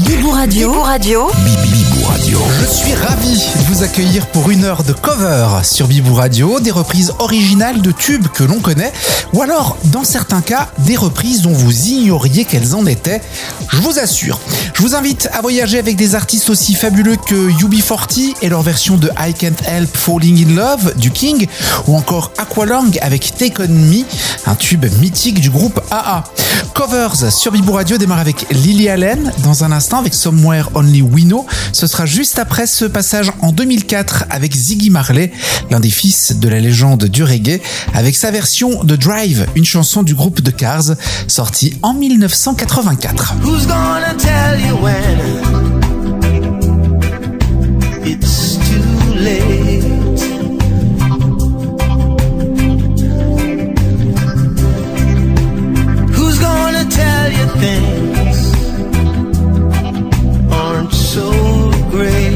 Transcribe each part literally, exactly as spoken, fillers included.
Bibou Radio. Bibou Radio. Bibou Radio. Je suis ravi de vous accueillir pour une heure de cover sur Bibou Radio, des reprises originales de tubes que l'on connaît, ou alors, dans certains cas, des reprises dont vous ignoriez qu'elles en étaient. Je vous assure. Je vous invite à voyager avec des artistes aussi fabuleux que U B quarante et leur version de I Can't Help Falling in Love du King, ou encore Aqualung avec Take On Me, un tube mythique du groupe A A. Covers sur Bibou Radio démarre avec Lily Allen dans un instant avec Somewhere Only We Know. Ce sera juste après ce passage en deux mille quatre avec Ziggy Marley, l'un des fils de la légende du reggae, avec sa version de Drive, une chanson du groupe de Cars sortie en dix-neuf cent quatre-vingt-quatre. Who's gonna tell you when it's too late? Who's gonna tell you things aren't so great?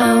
I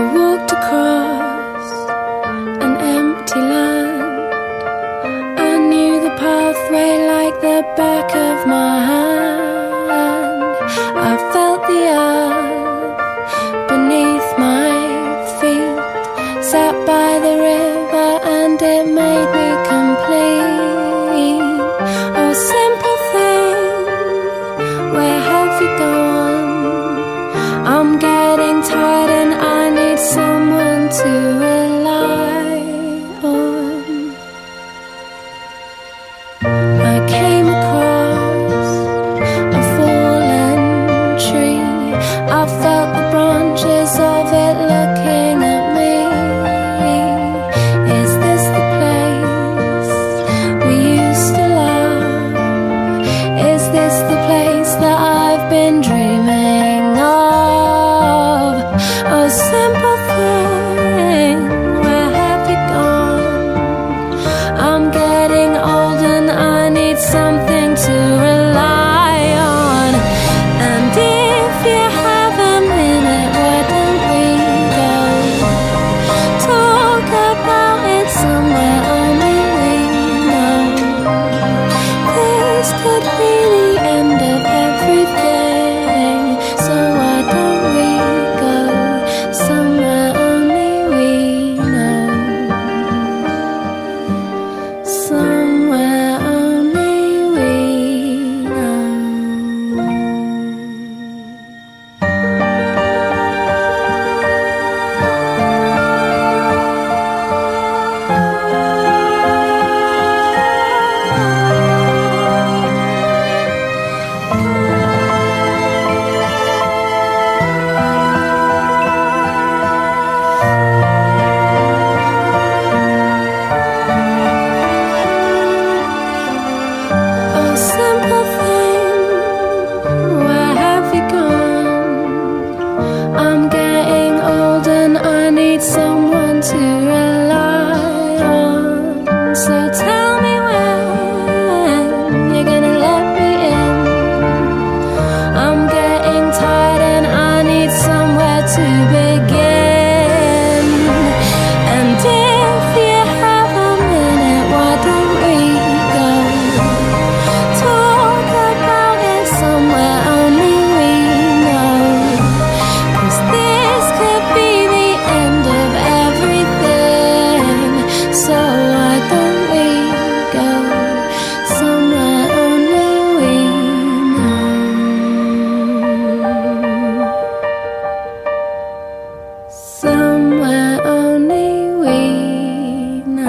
somewhere only we know.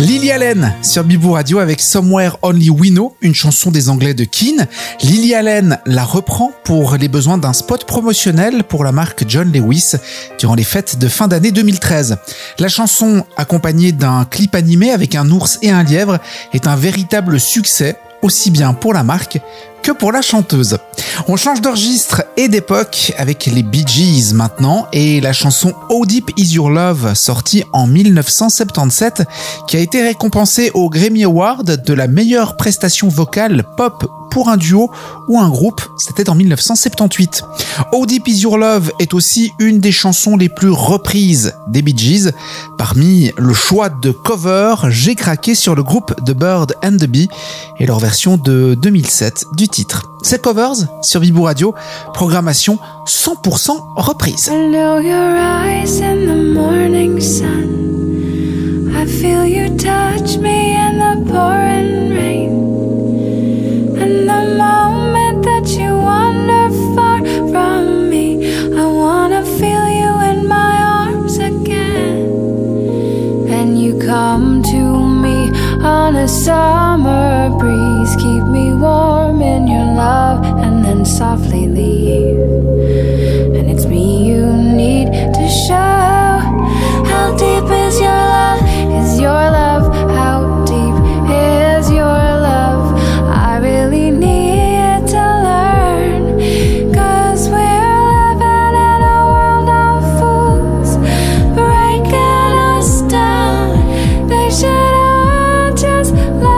Lily Allen sur Bibou Radio avec Somewhere Only We Know, une chanson des Anglais de Keane. Lily Allen la reprend pour les besoins d'un spot promotionnel pour la marque John Lewis durant les fêtes de fin d'année deux mille treize. La chanson, accompagnée d'un clip animé avec un ours et un lièvre, est un véritable succès, aussi bien pour la marque que pour la chanteuse. On change de registre et d'époque avec les Bee Gees maintenant et la chanson How Deep Is Your Love, sortie en dix-neuf cent soixante-dix-sept, qui a été récompensée au Grammy Award de la meilleure prestation vocale pop pour un duo ou un groupe, c'était en dix-neuf cent soixante-dix-huit. How Deep Is Your Love est aussi une des chansons les plus reprises des Bee Gees. Parmi le choix de cover, j'ai craqué sur le groupe The Bird and the Bee et leur version de deux mille sept du titre. C'est Covers sur Bibou Radio, programmation cent pour cent reprise. And the moment that you wander far from me, I wanna feel you in my arms again. And you come to me on a summer breeze, keep me warm in your love, and then softly leave. And it's me you need to show. How deep is your love? Is your love how deep is your love? Really need to learn, 'cause we're living in a world of fools breaking us down. They should all just let us be.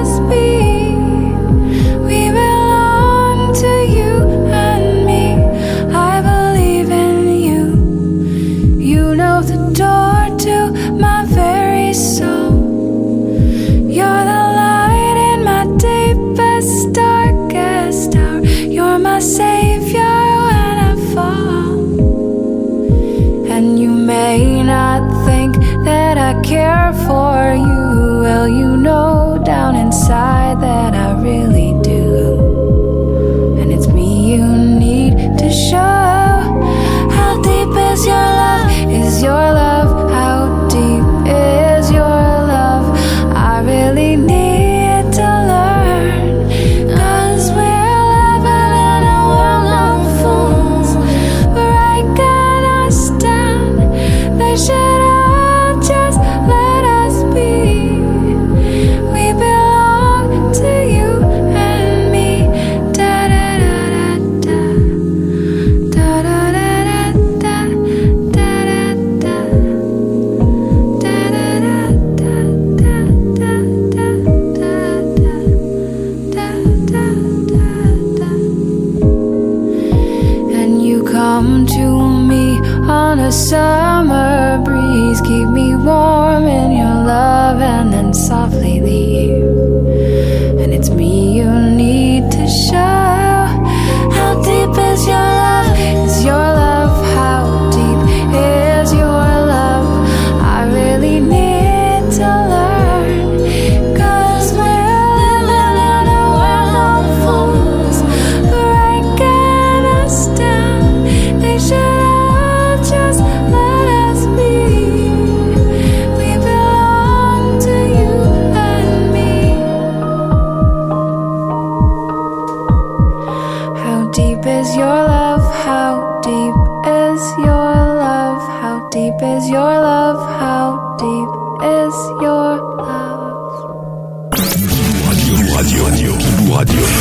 We belong to you and me. I believe in you. You know the door to my very soul. You're the darkest hour, you're my savior when I fall. And you may not think that I care for you, well, you know down inside that I really do. And it's me you need to show. How deep is your love? Is your love how deep is your love? I really need summer breeze, keep me warm in your love, and then softly leave. And it's me you need to show. How deep is your love? Is your love how deep is your love? I really need to learn, 'cause we're living in a world of fools breaking us down. They should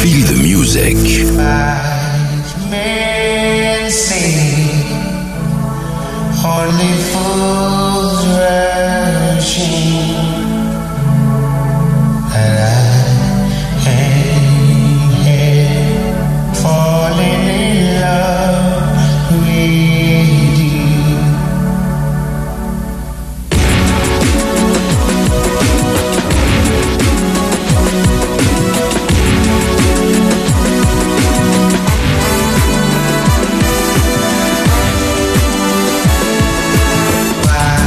feel the music. I've been singing, only fools rushing, and I am here falling in love with you. Wow.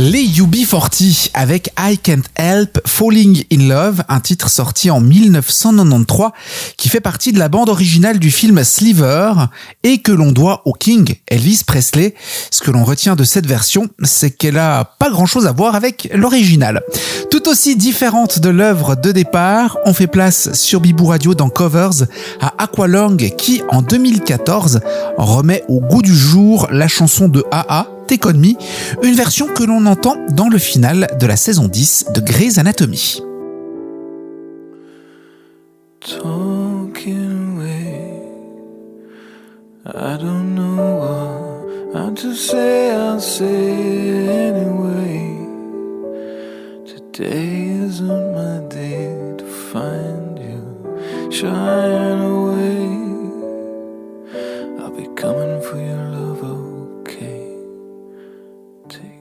Les U B quarante avec I Can't Help Falling in Love, un titre sorti en dix-neuf cent quatre-vingt-treize qui fait partie de la bande originale du film Sliver et que l'on doit au King Elvis Presley. Ce que l'on retient de cette version, c'est qu'elle a pas grand chose à voir avec l'original. Tout aussi différente de l'œuvre de départ, on fait place sur Bibou Radio dans Covers à Aqualung qui, en deux mille quatorze, remet au goût du jour la chanson de A A, Take On Me, une version que l'on entend dans le final de la saison dix de Grey's Anatomy. Talking away, I don't know what I'm to say, I'll say it anyway. Today isn't my day to find you, shine away. I'll be coming for your love, okay? Take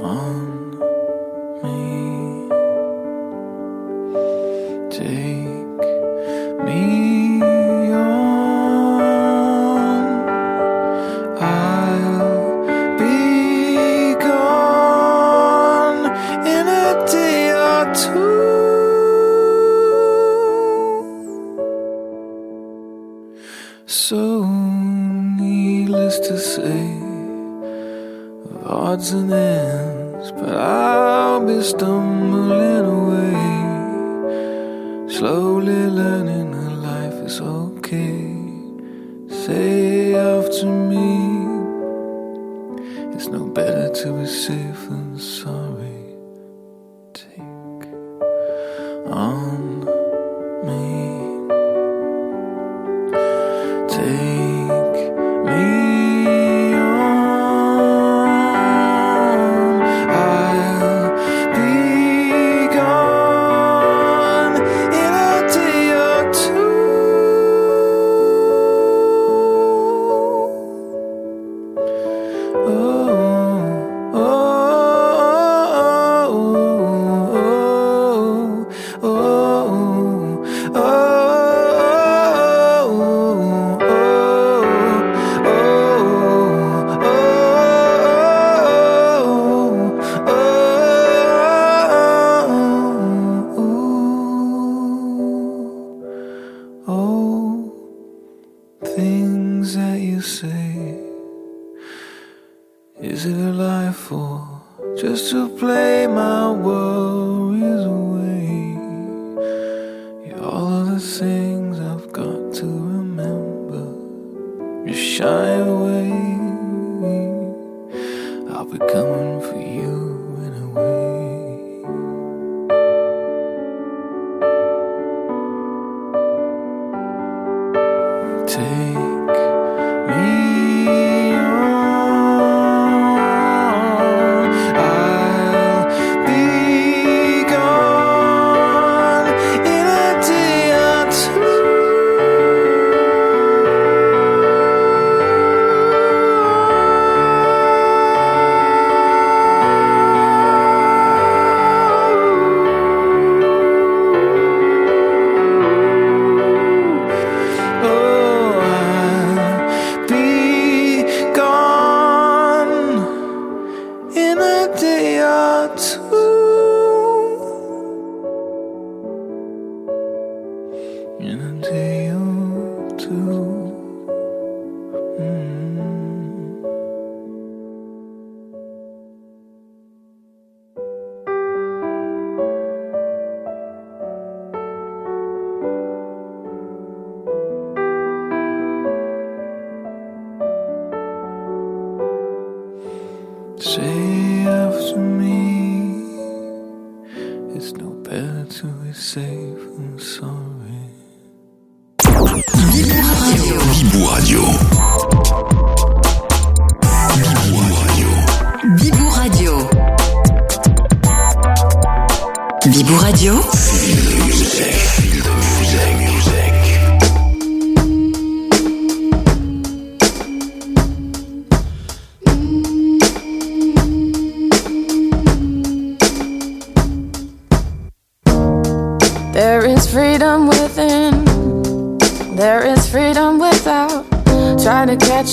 on me, take me on, I'll be gone in a day or two. So needless to say, odds and ends, but I'll be stumbling away, slowly learning that life is okay. Say after me, it's no better to be safe than sorry. Take on me, take.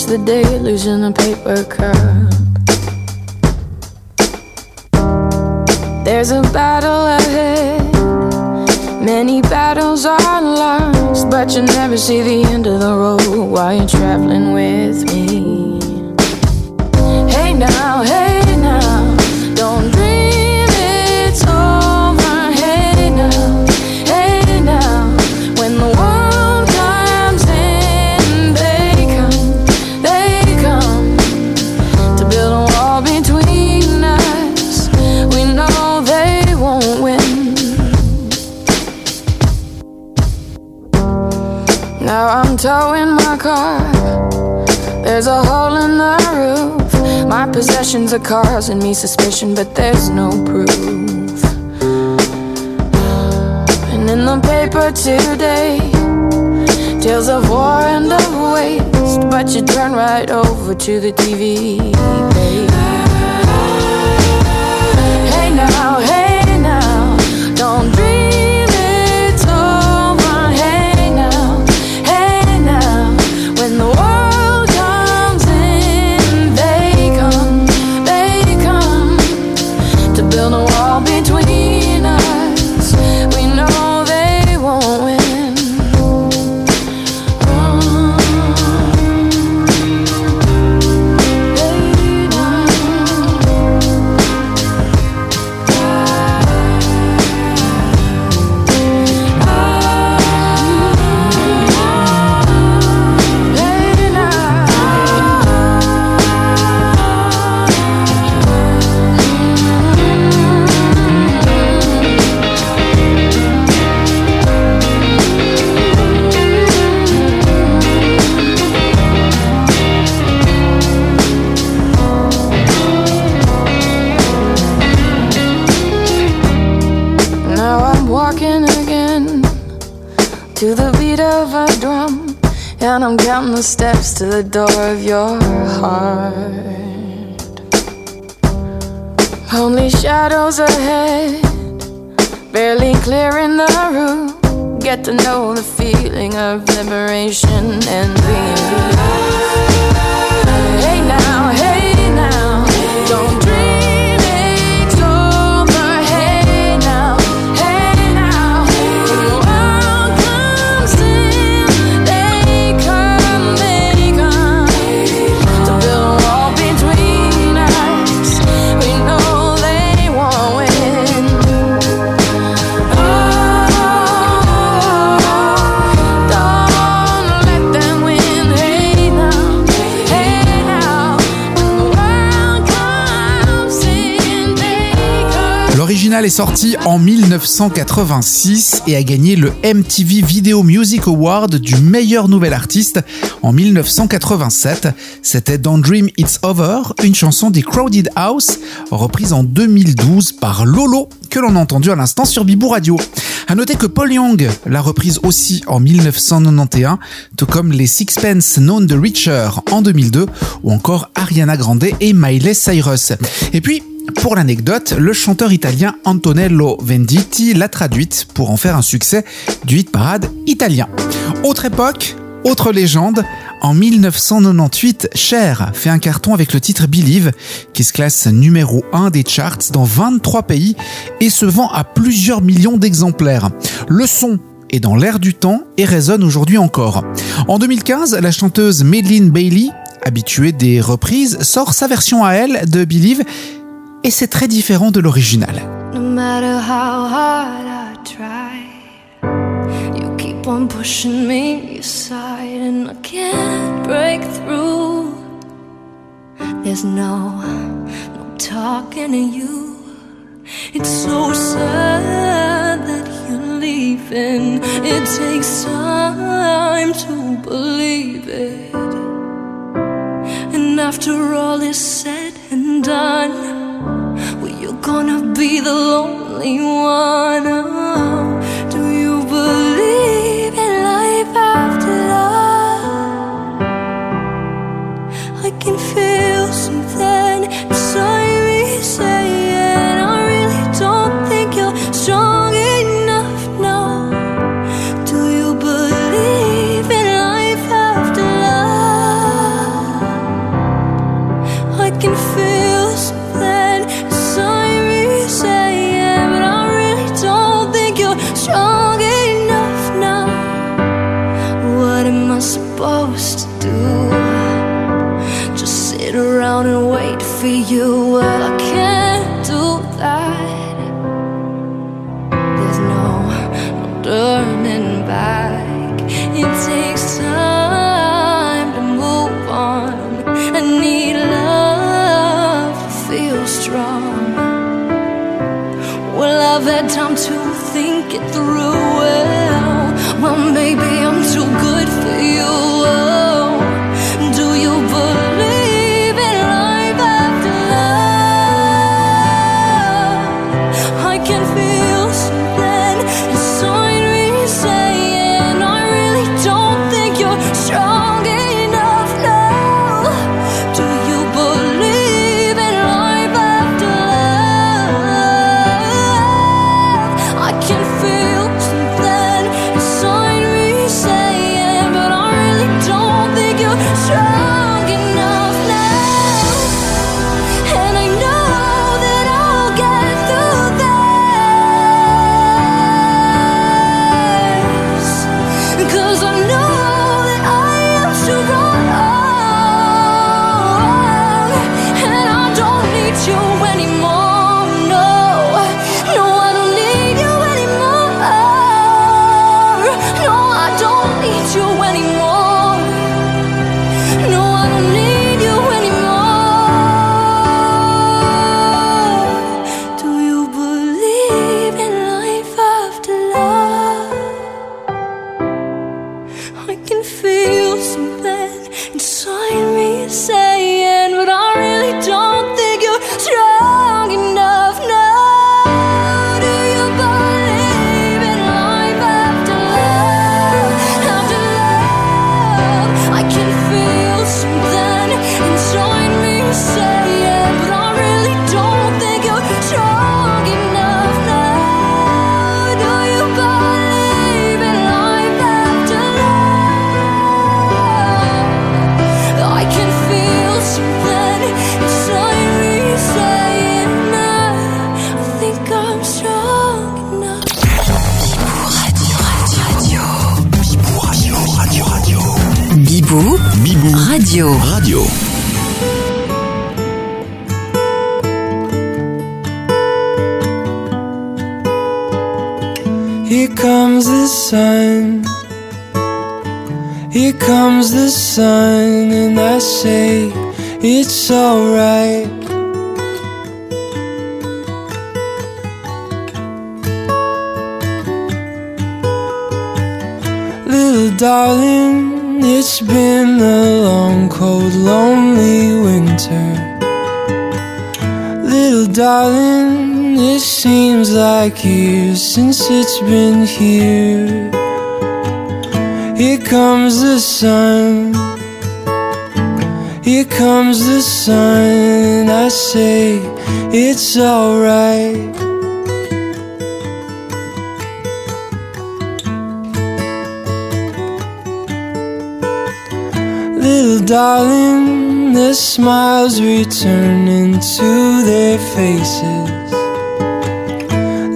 The delusion of paper cup. There's a battle ahead. Many battles are lost, but you never see the end of the road while you're traveling with me. Hey now, hey now, don't dream it's over. Hey now, hey now, when the world comes in, they come, they come to build a wall between us. We know they won't win. Now I'm towing my car, there's a hole in the roof. My possessions are causing me suspicion, but there's no proof. And in the paper today, tales of war and of waste, but you turn right over to the T V, babe. Hey now, hey now, don't dream it's over. Hey now, hey now, when the war between us, we know they won't win. To the beat of a drum, and I'm counting the steps to the door of your heart. Only shadows ahead, barely clearing the room. Get to know the feeling of liberation and being free. Hey now, hey now, don't dream. L'original est sorti en dix-neuf cent quatre-vingt-six et a gagné le M T V Video Music Award du meilleur nouvel artiste en dix-neuf cent quatre-vingt-sept. C'était Don't Dream It's Over, une chanson des Crowded House, reprise en deux mille douze par Lolo, que l'on a entendu à l'instant sur Bibou Radio. À noter que Paul Young l'a reprise aussi en dix-neuf cent quatre-vingt-onze, tout comme les Sixpence None The Richer en deux mille deux, ou encore Ariana Grande et Miley Cyrus. Et puis, pour l'anecdote, le chanteur italien Antonello Venditti l'a traduite pour en faire un succès du hit parade italien. Autre époque, autre légende, en dix-neuf cent quatre-vingt-dix-huit, Cher fait un carton avec le titre Believe, qui se classe numéro un des charts dans vingt-trois pays et se vend à plusieurs millions d'exemplaires. Le son est dans l'air du temps et résonne aujourd'hui encore. En deux mille quinze, la chanteuse Madeline Bailey, habituée des reprises, sort sa version à elle de Believe. Et c'est très différent de l'original. No matter how hard I try, you keep on pushing me aside, and I can't break through. There's no, no talking to you. It's so sad that you're leaving. It takes time to believe it. And after all is said and done, gonna be the lonely one. Oh, do you believe in life after love? I can feel something inside me saying I really don't think you're strong enough now. Do you believe in life after love? I can feel something. So yeah. way you were. I can't do that. There's no, no turning back. It takes time to move on. I need love to feel strong. Well, I've had time to think it through. Well, well maybe I'm too good for you. Oh, do you believe? Radio. Here comes the sun, here comes the sun, and I say it's alright. Little darling, it's been a long, cold, lonely winter. Little darling, it seems like years since it's been here. Here comes the sun, here comes the sun, and I say it's alright. Little darling, the smiles returning to their faces.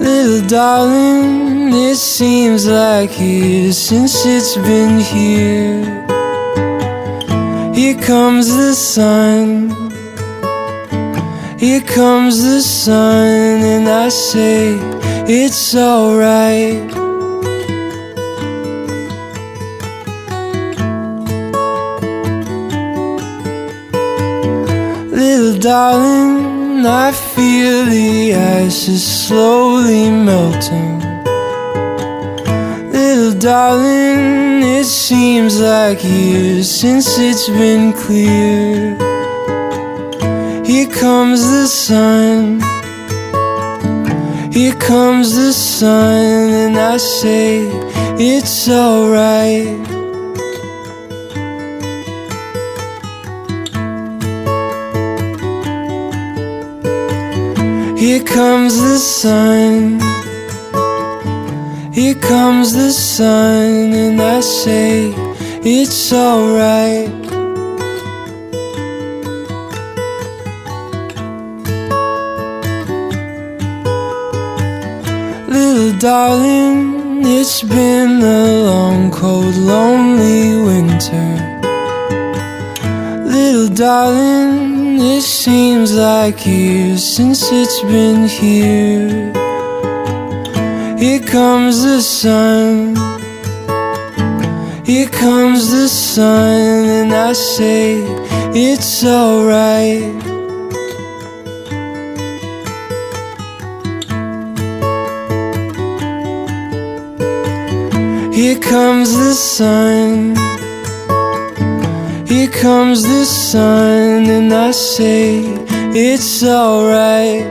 Little darling, it seems like years since it's been here. Here comes the sun, here comes the sun, and I say it's alright. Darling, I feel the ice is slowly melting. Little darling, it seems like years since it's been clear. Here comes the sun, here comes the sun, and I say it's alright. Here comes the sun, here comes the sun, and I say it's alright. Little darling, it's been a long, cold, lonely winter. Little darling, time this seems like years since it's been here. Here comes the sun, here comes the sun, and I say it's alright. Here comes the sun, here comes the sun, and I say it's alright.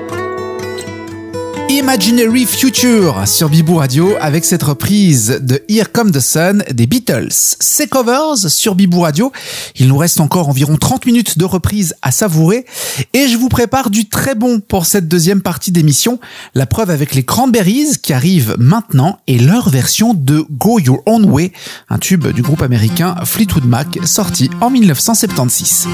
Imaginary Future sur Bibou Radio avec cette reprise de Here Comes the Sun des Beatles. Ces covers sur Bibou Radio, il nous reste encore environ trente minutes de reprise à savourer et je vous prépare du très bon pour cette deuxième partie d'émission. La preuve avec les Cranberries qui arrivent maintenant et leur version de Go Your Own Way, un tube du groupe américain Fleetwood Mac sorti en dix-neuf cent soixante-seize.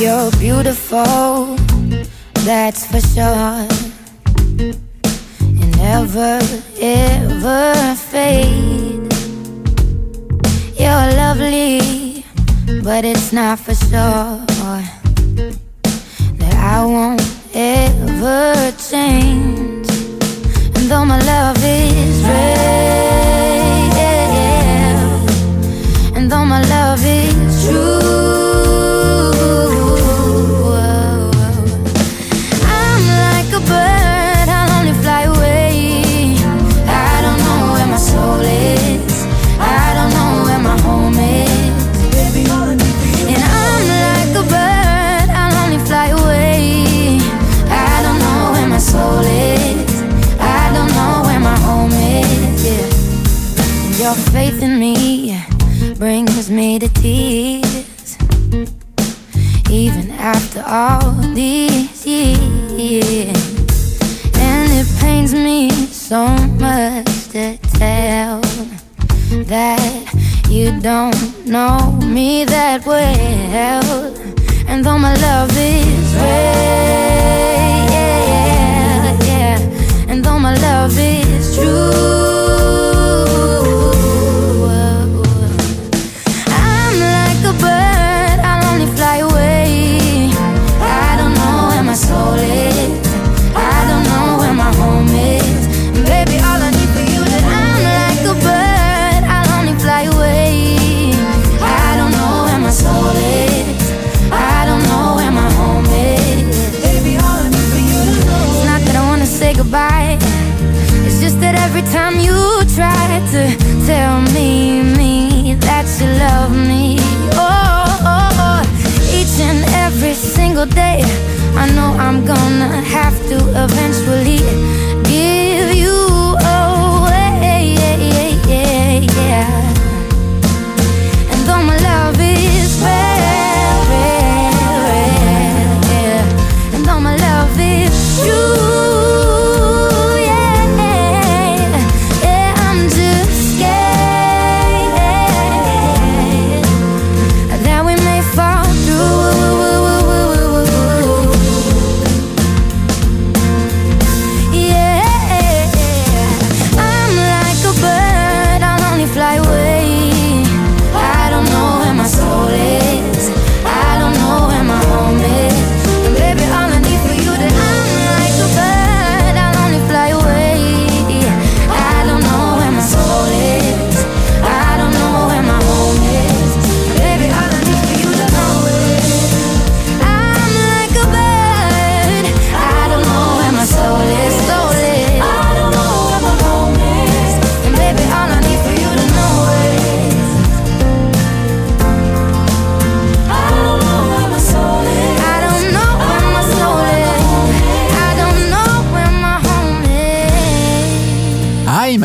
you're beautiful, that's for sure. You never, ever fade. You're lovely, but it's not for sure that I won't ever change. And though my love is real, and though my love is true, faith in me brings me to tears, even after all these years. And it pains me so much to tell that you don't know me that well. And though my love is real, yeah, and though my love is true, time you try to tell me, me, that you love me, oh, oh, oh, each and every single day, I know I'm gonna have to eventually give you away, yeah. And though my love is rare, rare, rare, yeah, and though my love is true,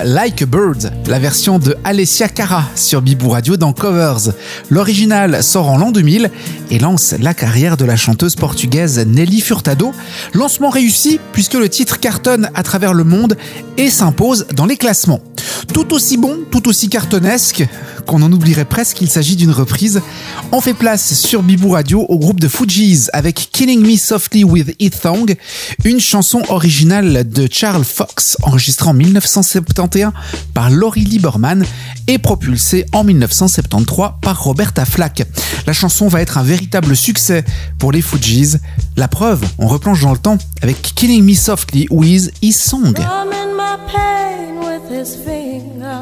Like a Bird, la version de Alessia Cara sur Bibou Radio dans Covers. L'original sort en l'an deux mille et lance la carrière de la chanteuse portugaise Nelly Furtado. Lancement réussi puisque le titre cartonne à travers le monde et s'impose dans les classements. Tout aussi bon, tout aussi cartonnesque, qu'on en oublierait presque qu'il s'agit d'une reprise. On fait place sur Bibou Radio au groupe de Fugees avec Killing Me Softly with It Thong, une chanson originale de Charles Fox enregistrée en dix-neuf cent soixante-onze par Laurie Lieberman et propulsée en dix-neuf cent soixante-treize par Roberta Flack. La chanson va être un véritable succès pour les Fugees. La preuve, on replonge dans le temps avec Killing Me Softly with It Thong. Fingers,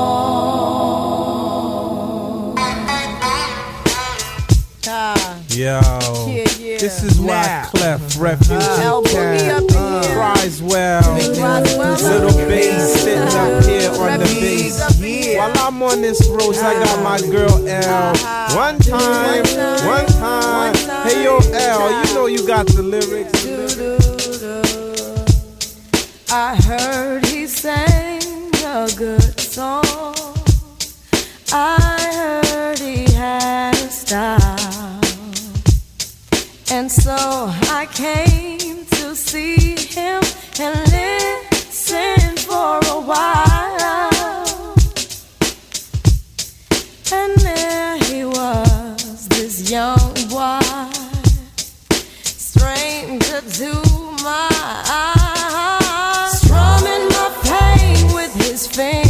Yo, yeah, yeah. This is why Clef Refugee uh, Cat uh, Prize Roswell, little baby sitting up here on the bass. While I'm on this road, I got my girl L. One time, one time, hey yo L, you know you got the lyrics. I heard he sang a good song. I heard he had a style, and so I came to see him and listen for a while. And there he was, this young boy, stranger to my eyes, strumming my pain with his fingers.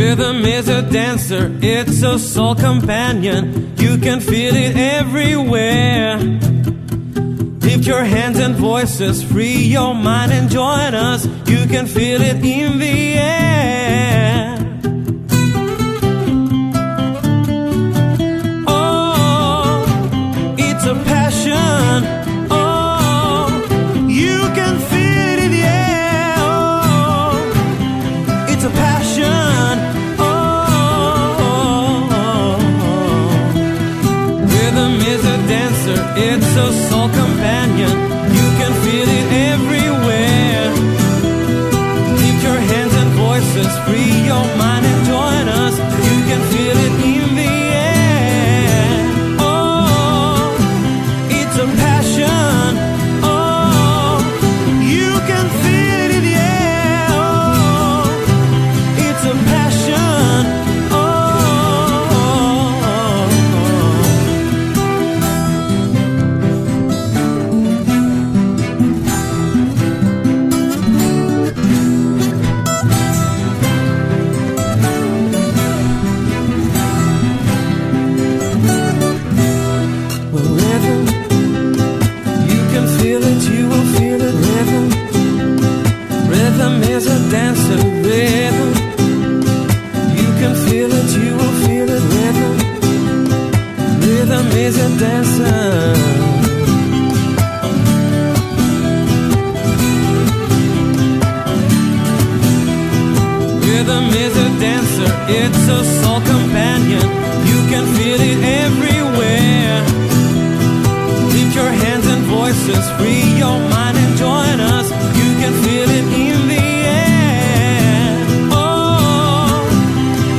Rhythm is a dancer, it's a soul companion. You can feel it everywhere. Lift your hands and voices, free your mind and join us. You can feel it in the air. Oh, it's a passion. It's a soul companion. You can feel it everywhere. Keep your hands and voices free. Your mind and join us. You can feel it in the air. Oh, it's a passion. Oh, you can feel it in the air. Oh, it's a passion. It's a soul companion. You can feel it everywhere. Lift your hands and voices, free your mind and join us. You can feel it in the air. Oh,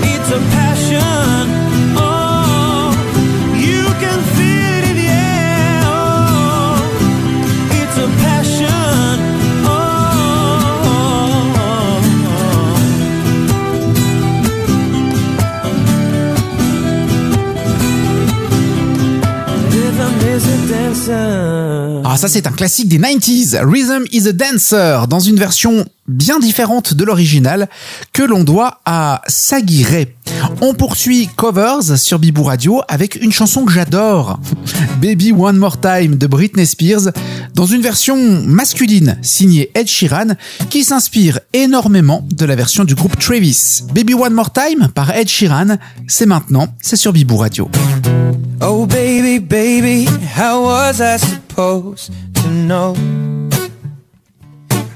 it's a passion. Oh, you can feel it in the air. Oh, it's a passion. Ah, ça c'est un classique des nineties, Rhythm is a Dancer, dans une version bien différente de l'original que l'on doit à Saggy Ray. On poursuit Covers sur Bibou Radio avec une chanson que j'adore, Baby One More Time de Britney Spears, dans une version masculine signée Ed Sheeran qui s'inspire énormément de la version du groupe Travis. Baby One More Time par Ed Sheeran, c'est maintenant, c'est sur Bibou Radio. Oh baby, baby, how was I supposed to know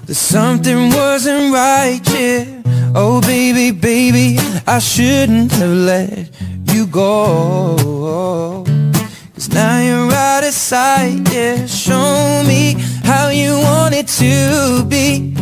that something wasn't right, yeah. Oh baby, baby, I shouldn't have let you go, 'cause now you're out of sight, yeah. Show me how you want it to be.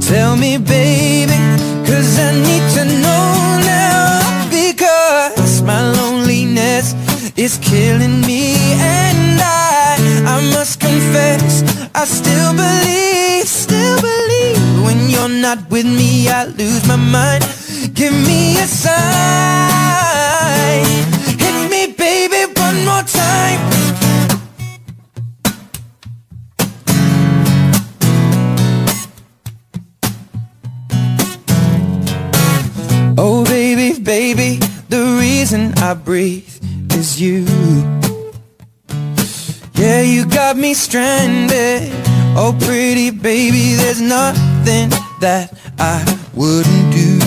Tell me baby, 'cause I need to know now, because my loneliness it's killing me, and I, I must confess, I still believe, still believe. When you're not with me, I lose my mind. Give me a sign. Hit me, baby, one more time. Oh, baby, baby, the reason I breathe is you. Yeah, you got me stranded. Oh, pretty baby, there's nothing that I wouldn't do.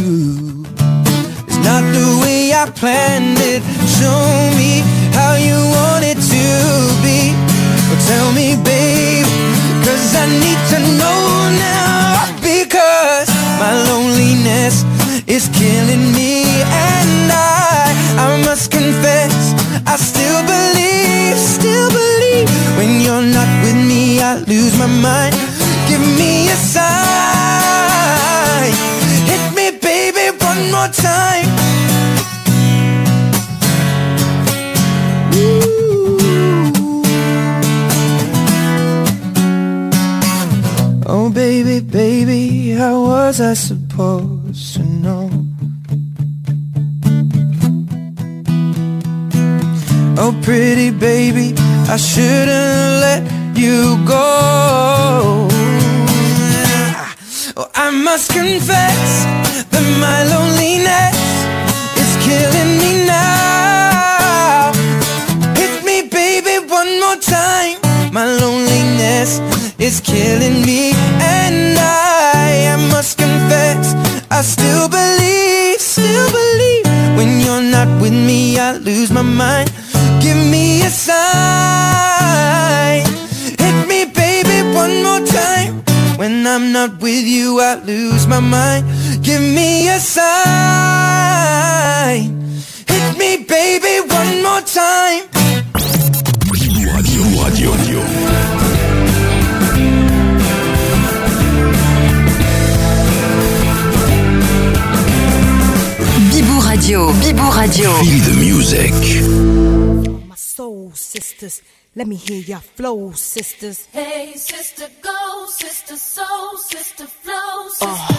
It's not the way I planned it. Show me how you want it to be. Well, tell me, babe, 'cause I need to know now, because my loneliness is killing me, and I, I must confess, I still believe, still believe. When you're not with me, I lose my mind. Give me a sign. Hit me, baby, one more time. Ooh. Oh, baby, baby, how was I supposed to know? Oh pretty baby, I shouldn't let you go. Oh, I must confess that my loneliness killing me now. Hit me, baby, one more time. My loneliness is killing me, and I, I must confess, I still believe, still believe. When you're not with me, I lose my mind. Give me a sign. Hit me, baby, one more time. When I'm not with you, I lose my mind. Give me a sign. Hit me, baby, one more time. Bibou Radio, Radio, Radio. Bibou Radio, Bibou Radio. Feel the music. My soul sisters. Let me hear your flow, sisters. Hey, sister, go, sister, soul, sister, flow, sister. Oh.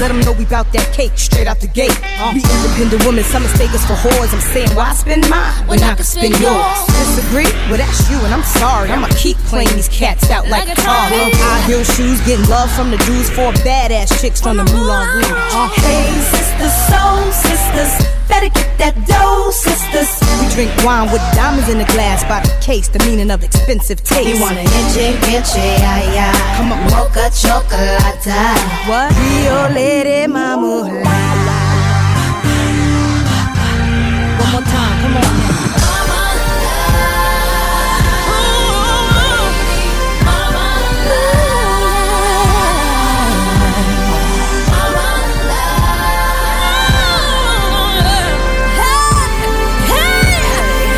Let them know we bout that cake straight out the gate. We independent women, some mistake us for whores. I'm saying, why spend mine when I can spend yours? Disagree? Well, that's you, and I'm sorry. I'ma keep playing these cats out like a car. High heel shoes, getting love from the dudes, four badass chicks from the Moulin Rouge. Hey, sisters, soul sisters, better get that dough, sisters. We drink wine with diamonds in the glass by the case, the meaning of expensive taste. You want an inchi, inchi, ay, ay. Come on, mocha chocolate. What? Rio Lady Mama. One more time, come on. Mama love. Ooh, mama love. Mama love. Hey, hey, hey.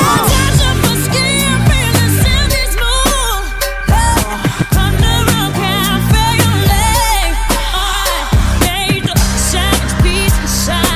Touch up my skin, feel the Cindy's moon. Come around, can't feel your leg. Oh, made the savage beast inside.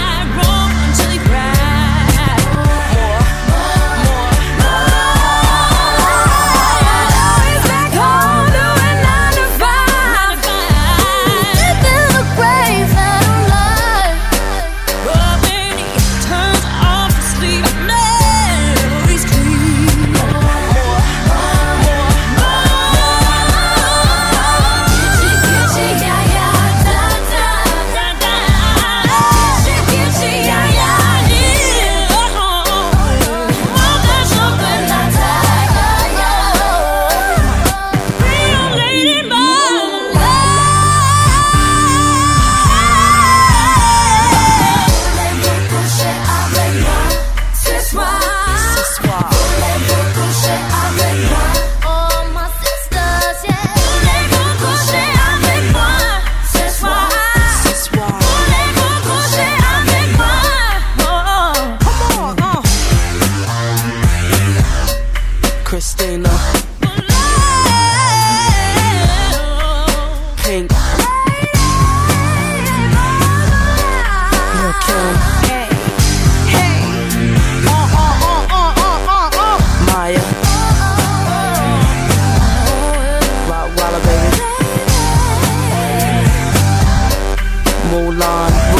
Mulan.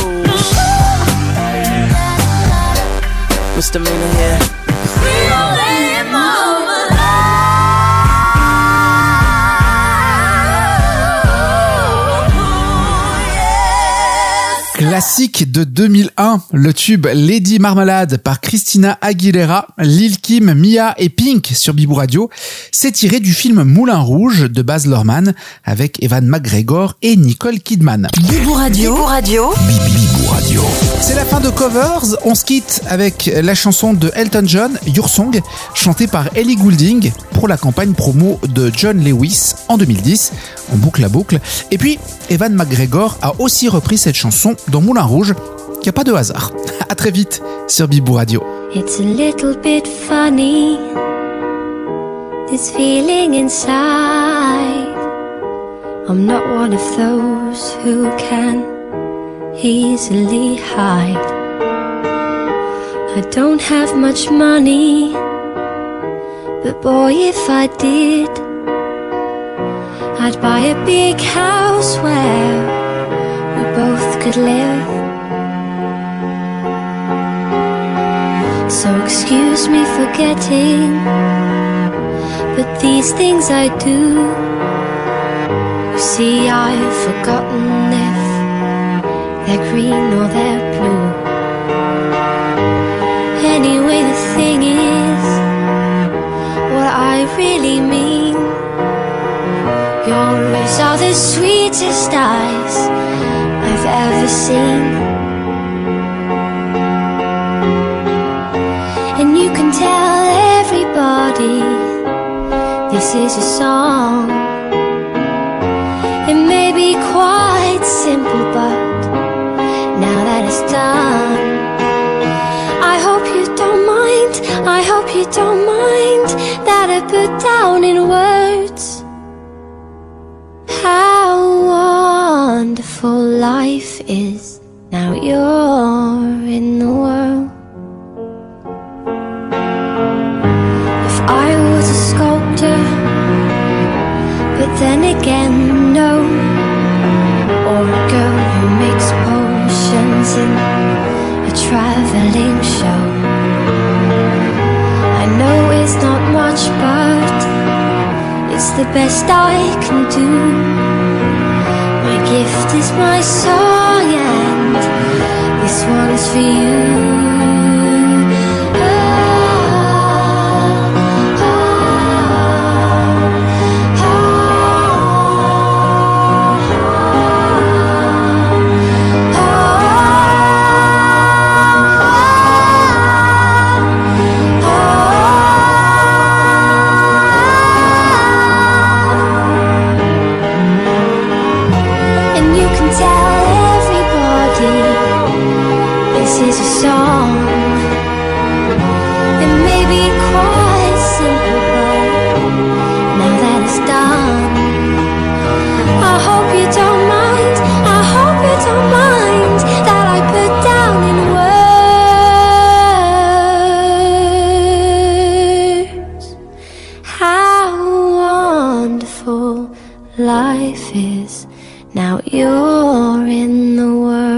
misdemeanor here. We gon' let him home alive. Classique de deux mille un, le tube Lady Marmalade par Christina Aguilera, Lil' Kim, Mia et Pink sur Bibou Radio, s'est tiré du film Moulin Rouge de Baz Luhrmann avec Ewan McGregor et Nicole Kidman. Bibou Radio, Bibou Radio, Bibou Radio. C'est la fin de Covers, on se quitte avec la chanson de Elton John, Your Song, chantée par Ellie Goulding pour la campagne promo de John Lewis en deux mille dix, on boucle la boucle. Et puis, Ewan McGregor a aussi repris cette chanson dans Moulin Rouge, qu'il n'y a pas de hasard. À très vite sur Bibou Radio. It's a little bit funny, this feeling inside. I'm not one of those who can easily hide. I don't have much money, but boy, if I did, I'd buy a big house where we both could live. So excuse me for getting, but these things I do, you see, I've forgotten it. They're green or they're blue. Anyway, the thing is, what I really mean, your lips are the sweetest eyes I've ever seen. And you can tell everybody this is a song. It may be quite simple, but now that it's done, I hope you don't mind, I hope you don't mind that I put down in words how wonderful life is. Now you're in the world. If I was a sculptor, but then again, no, or a girl who makes poems in a travelling show. I know it's not much, but it's the best I can do. My gift is my song, and this one's for you. Oh, oh, oh, oh. This is a song, it may be quite simple, but now that it's done, I hope you don't mind, I hope you don't mind that I put down in words how wonderful life is. Now you're in the world.